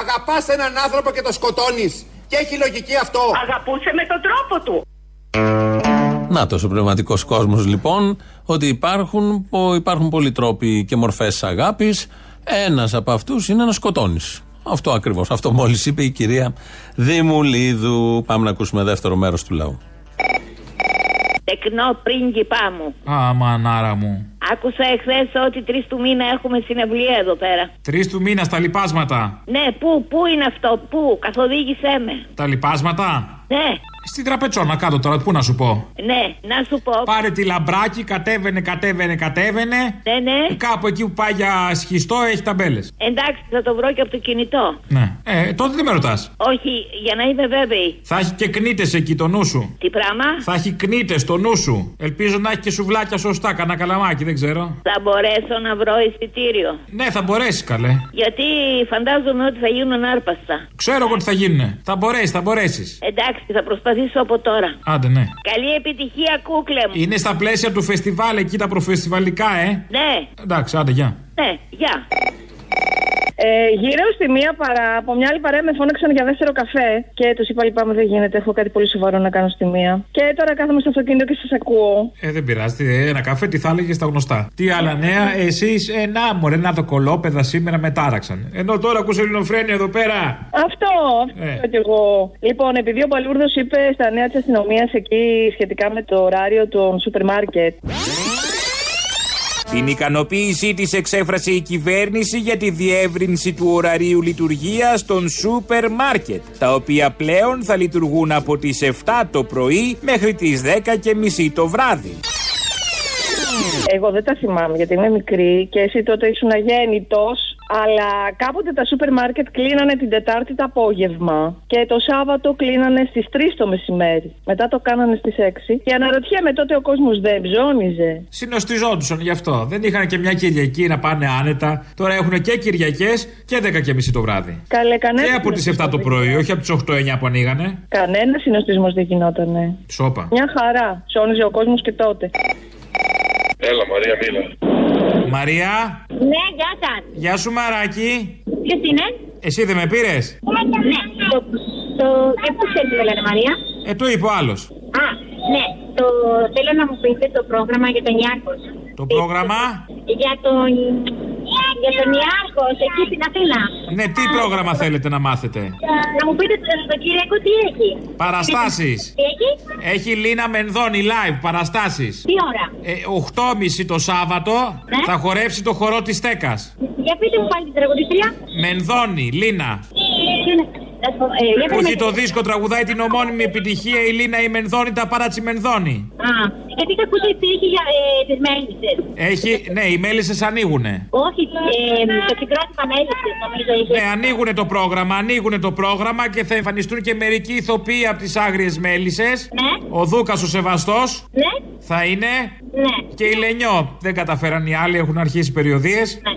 Αγαπάς έναν άνθρωπο και το σκοτώνεις. Και έχει λογική αυτό. Αγαπούσε με τον τρόπο του. Νάτος ο πνευματικός κόσμος λοιπόν, ότι υπάρχουν πολλοί τρόποι και μορφές αγάπης. Ένας από αυτούς είναι να σκοτώνεις. Αυτό ακριβώς. Αυτό μόλις είπε η κυρία Δημουλίδου. Πάμε να ακούσουμε δεύτερο μέρος του λαού. Τεκνό πρίγκιπά μου. Α, μανάρα μου. Άκουσα εχθές ότι 3 του μήνα έχουμε συναυλία εδώ πέρα. 3 του μήνα στα λοιπάσματα. Ναι, πού είναι αυτό, πού, καθοδήγησέ με. Τα λοιπάσματα. Ναι. Στην τραπετσόνα κάτω τώρα, πού να σου πω. Ναι, να σου πω. Πάρε τη λαμπράκι, κατέβαινε. Ναι. Κάπου εκεί που πάει για σχιστό έχει ταμπέλες. Εντάξει, θα το βρω και από το κινητό. Ναι. Τότε δεν με ρωτάς. Όχι, για να είμαι βέβαιη. Θα έχει και κνίτες εκεί το νου σου. Τι πράγμα? Θα έχει κνίτες το νου σου. Ελπίζω να έχει και σουβλάκια σωστά, κανένα καλαμάκι, δεν ξέρω. Θα μπορέσω να βρω εισιτήριο. Ναι, θα μπορέσει, καλέ. Γιατί φαντάζομαι ότι θα γίνουν άρπαστα. Ξέρω ότι θα γίνουν. Θα μπορέσει. Εντάξει, θα προσπαθήσω. Από τώρα. Άντε, ναι. Καλή επιτυχία, κούκλε μου. Είναι στα πλαίσια του φεστιβάλ εκεί τα προφεστιβαλικά, Ναι. Εντάξει, άντε, γεια. Ναι, γεια. Γύρω στη μία παρά, από μια άλλη παρέα με φώναξαν για δεύτερο καφέ. Και τους είπα: Λυπάμαι, δεν γίνεται. Έχω κάτι πολύ σοβαρό να κάνω στη μία. Και τώρα κάθομαι στο αυτοκίνητο και σας ακούω. Δεν πειράζει. Ένα καφέ, τι θα έλεγε στα γνωστά. Τι άλλα νέα, εσείς, να μωρέ, να το κολόπεδα σήμερα μετάραξαν. Ενώ τώρα ακούσε ελληνοφρένεια εδώ πέρα. Αυτό κι εγώ. Λοιπόν, επειδή ο Μπαλούρδος είπε στα νέα της αστυνομίας εκεί σχετικά με το ωράριο των σούπερ μάρκετ. Την ικανοποίησή της εξέφρασε η κυβέρνηση για τη διεύρυνση του ωραρίου λειτουργίας των σούπερ μάρκετ, τα οποία πλέον θα λειτουργούν από τις 7 το πρωί μέχρι τις 10:30 το βράδυ. Εγώ δεν τα θυμάμαι γιατί είμαι μικρή και εσύ τότε ήσουν αγέννητος. Αλλά κάποτε τα σούπερ μάρκετ κλείνανε την Τετάρτη το απόγευμα και το Σάββατο κλείνανε στις 3 το μεσημέρι. Μετά το κάνανε στις 6. Και αναρωτιέμαι, τότε ο κόσμος δεν ψώνιζε. Συνοστιζόντουσαν γι' αυτό. Δεν είχαν και μια Κυριακή να πάνε άνετα. Τώρα έχουν και Κυριακές και 10:30 το βράδυ. Καλέ, κανένα. Και από τις 7 το πρωί, όχι από τις 8-9 που ανοίγανε. Κανένα συνοστισμός δεν γινότανε. Σόπα. Μια χαρά. Ψώνιζε ο κόσμος και τότε. Έλα, Μαρία, μίλα. Μαρία. Ναι, γεια σας. Γεια σου, μαράκι. Ποιος είναι? Εσύ δεν με πήρες? Ναι. Πού θέλει να λένε, Μαρία? Το είπε ο άλλος. Α, ναι. Θέλω να μου πείτε το πρόγραμμα για τον Ιάρχο. Το πρόγραμμα? Για τον Ιάρχο, εκεί στην Αθήνα. Ναι, τι πρόγραμμα θέλετε να μάθετε? Να μου πείτε το Κυριακό τι έχει. Παραστάσεις. Τι έχει? Έχει Λίνα Μενδόνη live, παραστάσεις. Τι ώρα? 8:30 το Σάββατο θα χορέψει το χορό της Τέκας. Για πείτε μου πάλι την τραγουδίστρια. Μενδόνη, Λίνα. Όχι, το δίσκο τραγουδάει την ομώνυμη επιτυχία η Λίνα η Μενδόνη, τα παράτσι Μενδόνη. Γιατί θα ακούσω τι έχει για τις μέλισσες. Έχει, ναι, οι μέλισσες ανοίγουνε. Όχι, το συγκρότημα μέλισσες νομίζω έχει. Ναι, ανοίγουνε το πρόγραμμα και θα εμφανιστούν και μερικοί ηθοποιοί από τις Άγριες Μέλισσες. Ναι. Ο Δούκας ο Σεβαστός. Ναι. Θα είναι. Ναι. Και η Λενιό. Δεν καταφέραν οι άλλοι, έχουν αρχίσει περιοδίες. Ναι.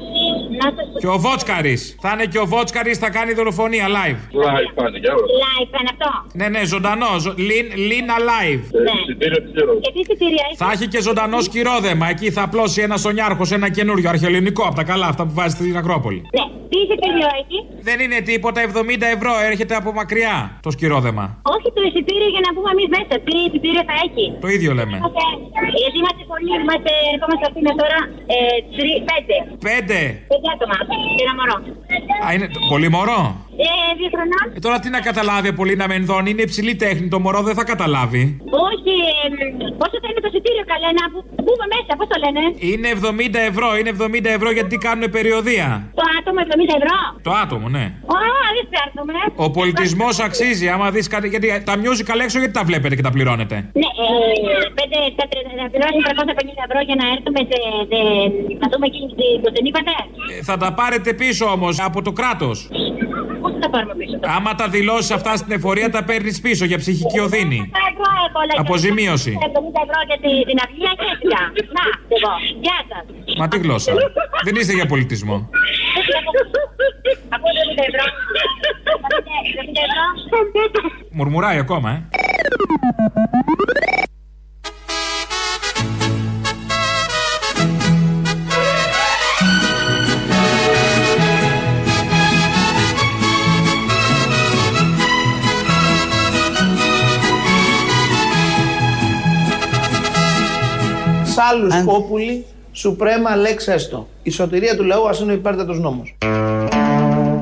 Και ο Βότσκαρης. Θα είναι και ο Βότσκαρης, θα κάνει δολοφονία live. Live πάνε κι άλλο. Live πάνε αυτό. Ναι, ναι, ζωντανό. Λίνα live. Θα έχει και ζωντανό σκυρόδεμα. Εκεί θα απλώσει ένας ονιάρχος, ένα καινούριο αρχαιοελληνικό από τα καλά αυτά που βάζει στην Ακρόπολη. Ναι, τι εισιτήριο έχει? Δεν είναι τίποτα, 70€. Έρχεται από μακριά το σκυρόδεμα. Όχι το εισιτήριο για να πούμε εμείς μέσα. Τι εισιτήριο θα έχει? Το ίδιο λέμε. Γιατί είμαστε πολλοί, ερχόμαστε Αθήνα τώρα 5. Α, είναι πολύ μωρό. Τώρα τι να καταλάβει πολύ να Μενδώνει, είναι υψηλή τέχνη, το μωρό δεν θα καταλάβει. Όχι, πόσο θα είναι το εισιτήριο καλέ, να μπούμε μέσα, πώς το λένε? Είναι 70€, είναι 70€ γιατί κάνουν περιοδεία. Το άτομο 70€? Το άτομο, ναι. Δεν φτιάχνουμε. Ο πολιτισμός αξίζει, άμα δεις κάτι, γιατί τα musical έξω γιατί τα βλέπετε και τα πληρώνετε? Ναι, 350€ για να έρθουμε να δούμε εκείνη την είπατε. Θα τα πάρετε πίσω όμως από το κράτος. Πώς τα πάρουμε πίσω? Άμα τα δηλώσεις αυτά στην εφορία τα παίρνεις πίσω για ψυχική οδύνη. Αποζημίωση. 70€ για την αυλία και έτσι. Να, εγώ. Γεια σας. Μα τι γλώσσα. Δεν είστε για πολιτισμό. Από 70€. 70€. Μουρμουράει ακόμα, Σάλους Πόπουλη, Σουπρέμα Λέξ Έστω. Η σωτηρία του λαού ας είναι ο υπέρτατος νόμος.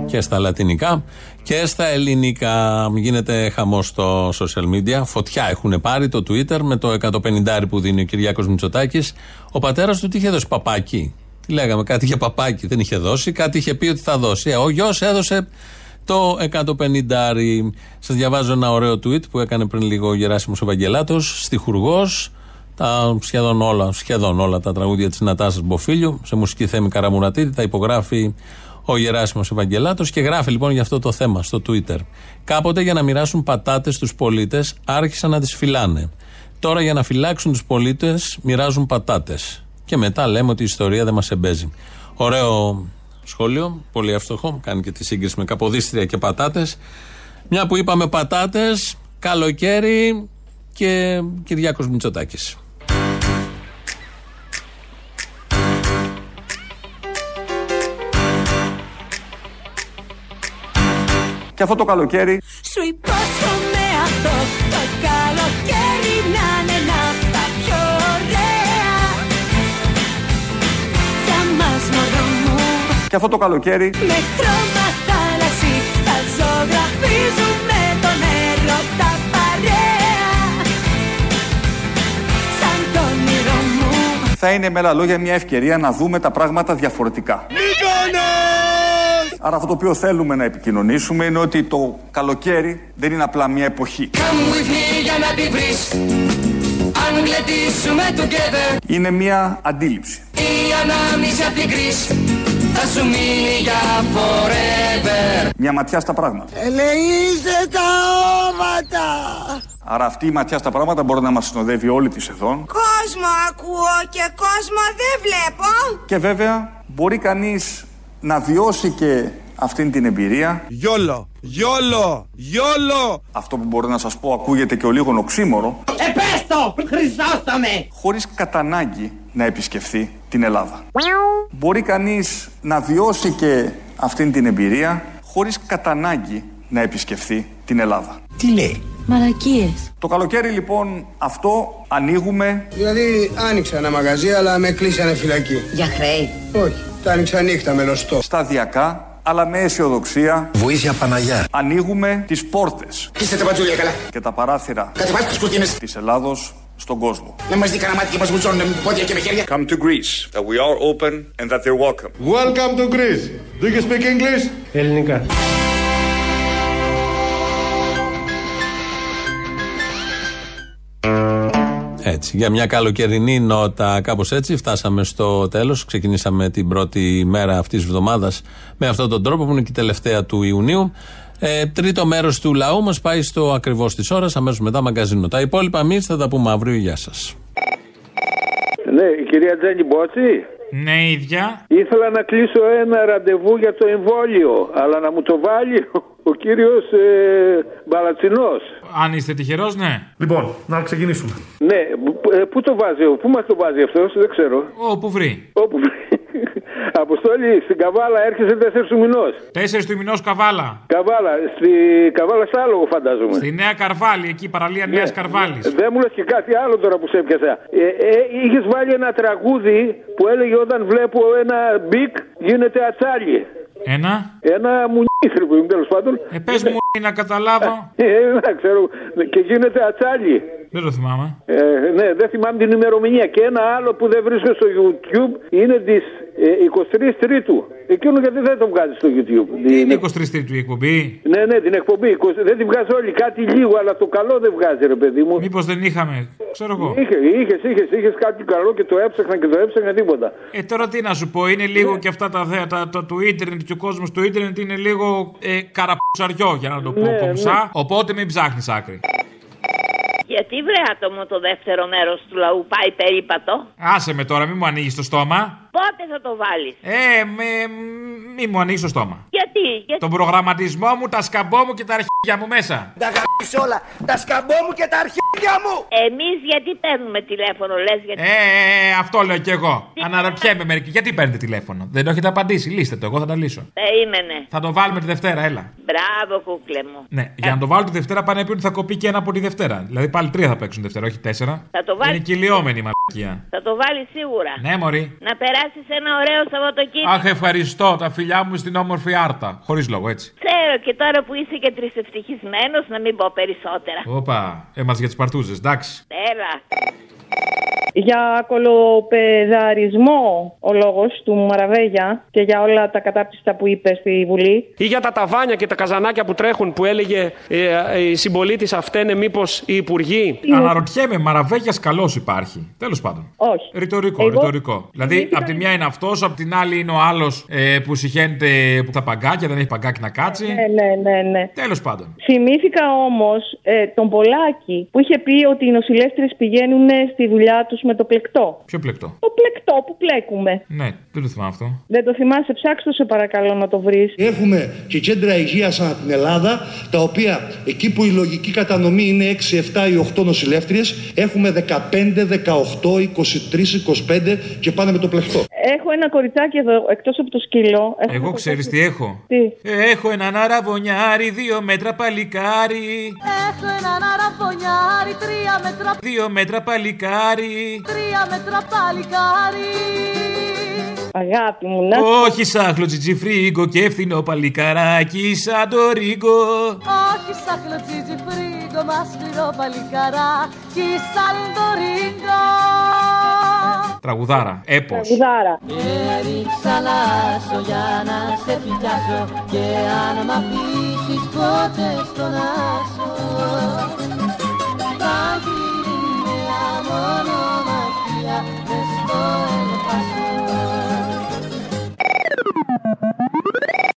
Και στα λατινικά και στα ελληνικά γίνεται χαμός στο social media. Φωτιά έχουν πάρει το Twitter με το 150 που δίνει ο Κυριάκος Μητσοτάκης. Ο πατέρας του τι είχε δώσει? Παπάκι. Τι λέγαμε, κάτι για παπάκι δεν είχε δώσει, κάτι είχε πει ότι θα δώσει. Ο γιος έδωσε το 150. Σας διαβάζω ένα ωραίο tweet που έκανε πριν λίγο ο Γεράσιμος Βαγγελάτος, στιχουργός. Σχεδόν όλα τα τραγούδια της Νατάστα Μποφίλιου σε μουσική Θέμη Καραμουρατίδη τα υπογράφει ο Γεράσιμος Βαγγελάτος και γράφει λοιπόν για αυτό το θέμα στο Twitter. Κάποτε για να μοιράσουν πατάτες στους πολίτες άρχισαν να τις φυλάνε. Τώρα για να φυλάξουν τους πολίτες μοιράζουν πατάτες. Και μετά λέμε ότι η ιστορία δεν μας εμπέζει. Ωραίο σχόλιο, πολύ εύστοχο, κάνει και τη σύγκριση με Καποδίστρια και πατάτες. Μια που είπαμε πατάτες, καλοκαίρι και Κυριάκος Μητσοτάκης. Και αυτό το καλοκαίρι. Σου υπόσχομαι αυτό το καλοκαίρι να είναι ένα από τα πιο ωραία. Για μας μωρό μου. Και αυτό το καλοκαίρι. Με χρώμα θάλασσι θα ζωγραφίζουμε τον έρωτα παρέα. Σαν το όνειρό μου. Θα είναι με άλλα λόγια μια ευκαιρία να δούμε τα πράγματα διαφορετικά. Άρα αυτό το οποίο θέλουμε να επικοινωνήσουμε είναι ότι το καλοκαίρι δεν είναι απλά μια εποχή. Είναι μια αντίληψη. Η ανάμνηση απ' την κρίση θα σου μείνει για forever. Μια ματιά στα πράγματα. Ελεήστε τα όματα. Άρα αυτή η ματιά στα πράγματα μπορεί να μας συνοδεύει όλη τη σεζόν. Κόσμο ακούω και κόσμο δεν βλέπω. Και βέβαια μπορεί κανείς να βιώσει και αυτήν την εμπειρία. Γιόλο, γιόλο, γιόλο. Αυτό που μπορώ να σας πω ακούγεται και ο λίγο οξύμορο. Επέστω, χρυσόστομε. Χωρίς κατανάγκη να επισκεφθεί την Ελλάδα. Μπορεί κανείς να βιώσει και αυτήν την εμπειρία χωρίς κατανάγκη να επισκεφθεί την Ελλάδα. Τι λέει? Μαλακίες. Το καλοκαίρι λοιπόν αυτό ανοίγουμε. Δηλαδή άνοιξα ένα μαγαζί αλλά με κλείσανε φυλακή. Για χρέη? Όχι. Τα άνοιξα νύχτα με λωστό. Σταδιακά, αλλά με αισιοδοξία. Βοήθεια Παναγιά. Ανοίγουμε τις πόρτες. Κλείστε τα μπατζούλια καλά. Και τα παράθυρα. Κατεβάστε τις κουρτίνες της Ελλάδος στον κόσμο. Να μας δει κανένα μάτι και μας γουτσώνουν με πόδια και με χέρια. Come to Greece. That we are open and that they're welcome. Welcome to Greece. Do you speak English? Ελληνικά. Έτσι, για μια καλοκαιρινή νότα κάπως έτσι φτάσαμε στο τέλος. Ξεκινήσαμε την πρώτη μέρα αυτής της εβδομάδας με αυτόν τον τρόπο που είναι και η τελευταία του Ιουνίου. Τρίτο μέρος του λαού μας πάει στο ακριβώς της ώρας, αμέσως μετά μαγκαζίνο. Τα υπόλοιπα εμείς θα τα πούμε αύριο. Γεια σας. Ναι, η κυρία Τζέννη Μπότση. Ναι, ίδια. Ήθελα να κλείσω ένα ραντεβού για το εμβόλιο, αλλά να μου το βάλει ο κύριος Μπαλατσινός. Αν είστε τυχερός, ναι. Λοιπόν, να ξεκινήσουμε. Ναι, πού το βάζει, πού μας το βάζει αυτός, δεν ξέρω. Όπου βρει. Όπου βρει. Αποστόλη, στην Καβάλα έρχεσαι 4 του μηνός. 4 του μηνός Καβάλα. Καβάλα, στη Καβάλα Σάλογο φαντάζομαι. Στη Νέα Καρβάλη, εκεί παραλία Νέας Καρβάλης. Δεν μου λες και κάτι άλλο τώρα που σε έπιασα. Είχες βάλει ένα τραγούδι που έλεγε όταν βλέπω ένα μπικ γίνεται ατσάλι. Ένα? Ένα μουνίθρι που είμαι τέλος πάντων. Πες μου να καταλάβω. Να ξέρω. Και γίνεται ατσάλι. Δεν το θυμάμαι. Ναι, δεν θυμάμαι την ημερομηνία. Και ένα άλλο που δεν βρίσκω στο YouTube είναι της 23 Τρίτου. Εκείνο γιατί δεν το βγάζει στο YouTube. Τι είναι 23 Τρίτου η εκπομπή? Ναι, ναι, την εκπομπή. Δεν τη βγάζει όλη, κάτι λίγο, αλλά το καλό δεν βγάζει, ρε παιδί μου. Μήπως δεν είχαμε, ξέρω εγώ. Είχες κάτι καλό και το έψαχναν και το έψαχναν τίποτα. Τώρα τι να σου πω, είναι λίγο και αυτά τα θέατα του ίντερνετ και ο κόσμος του ίντερνετ είναι λίγο καραπουσαριό, για να το πω κομψά. Ναι. Οπότε μην ψάχνεις άκρη. Γιατί βρε άτομο το δεύτερο μέρος του λαού πάει περίπατο? Άσε με τώρα, μη μου ανοίγεις το στόμα. Πότε θα το βάλεις? Μη μου ανοίγεις το στόμα. Γιατί? Τον προγραμματισμό μου, τα σκαμπό μου και τα αρχίδια μου μέσα. Τα γαμίσεις όλα, τα σκαμπό μου και τα αρχίδια μου. Εμείς γιατί παίρνουμε τηλέφωνο, λες? Γιατί... αυτό λέω κι εγώ. Αναρωτιέμαι μερικοί, γιατί παίρνετε τηλέφωνο? Δεν το έχετε απαντήσει, λύστε το, εγώ θα τα λύσω. Περίμενε. Θα το βάλουμε τη Δευτέρα, έλα. Μπράβο, κούκλε μου. Ναι, για να το βάλω τη Δευτέρα πάνε να πει ότι θα κοπεί και ένα από τη Δευτέρα. Δηλαδή πάλι 3 θα παίξουν Δευτέρα, όχι 4. Θα το βάλει. Είναι κυλιόμενη η μαλακία. Θα το βάλει σίγουρα. Ναι, μωρή. Να περάσει ένα ωραίο Σαββατοκύριακο. Αχ, ευχαριστώ, τα φιλιά μου στην όμορφη Άρτα. Χωρίς λόγο, έτσι. Ξέρω και τώρα που είσαι και τρισευτυχισμένος, να μην πω περισσότερα. Όπα, έμας για τις παρτούζες, εντάξει. Έλα. Για κολοπεδαρισμό ο λόγος του Μαραβέγια και για όλα τα κατάπτυστα που είπε στη Βουλή. Ή για τα ταβάνια και τα καζανάκια που τρέχουν που έλεγε η συμπολίτης αυτένε μήπως οι υπουργοί. Αναρωτιέμαι, Μαραβέγιας καλός υπάρχει? Τέλος πάντων. Όχι. Ρητορικό. Δηλαδή, απ' τη μια είναι αυτός, απ' την άλλη είναι ο άλλος που συχαίνεται που τα παγκάκια, δεν έχει παγκάκι να κάτσει. Ναι. Τέλος πάντων. Θυμήθηκα όμως τον Πολάκη που είχε πει ότι οι νοσηλεύτριες πηγαίνουν στη δουλειά τους με το πλεκτό. Ποιο πλεκτό? Το πλεκτό που πλέκουμε. Ναι, δεν το θυμάμαι αυτό. Δεν το θυμάσαι, ψάξτε σε παρακαλώ να το βρεις. Έχουμε και κέντρα υγείας ανά την Ελλάδα, τα οποία εκεί που η λογική κατανομή είναι 6, 7 ή 8 νοσηλεύτριες, έχουμε 15, 18, 23, 25 και πάνε με το πλεκτό. Έχω ένα κοριτσάκι εδώ, εκτός από το σκύλο. Εγώ ξέρεις τι έχω. Έχω έναν αραβωνιάρι, 2 μέτρα παλικάρι. Έχω έναν αραβωνιάρι, 3 μέτρα. 2 μέτρα παλικάρι. 3 μέτρα παλικάρι. Αγάπη μου, να. Όχι σάχλο τζιτζιφρίγκο και φθηνό παλικαράκι σαν το ρίγκο. Όχι σάχλο τζιτζιφρίγκο, μαστιρό παλικαράκι σαν το ρίγκο. Τραγουδάρα, έπος. Τραγουδάρα. Έριξα λάσο για να σε φυτιάσω και αν μ' αφήσεις πότε στον άσο.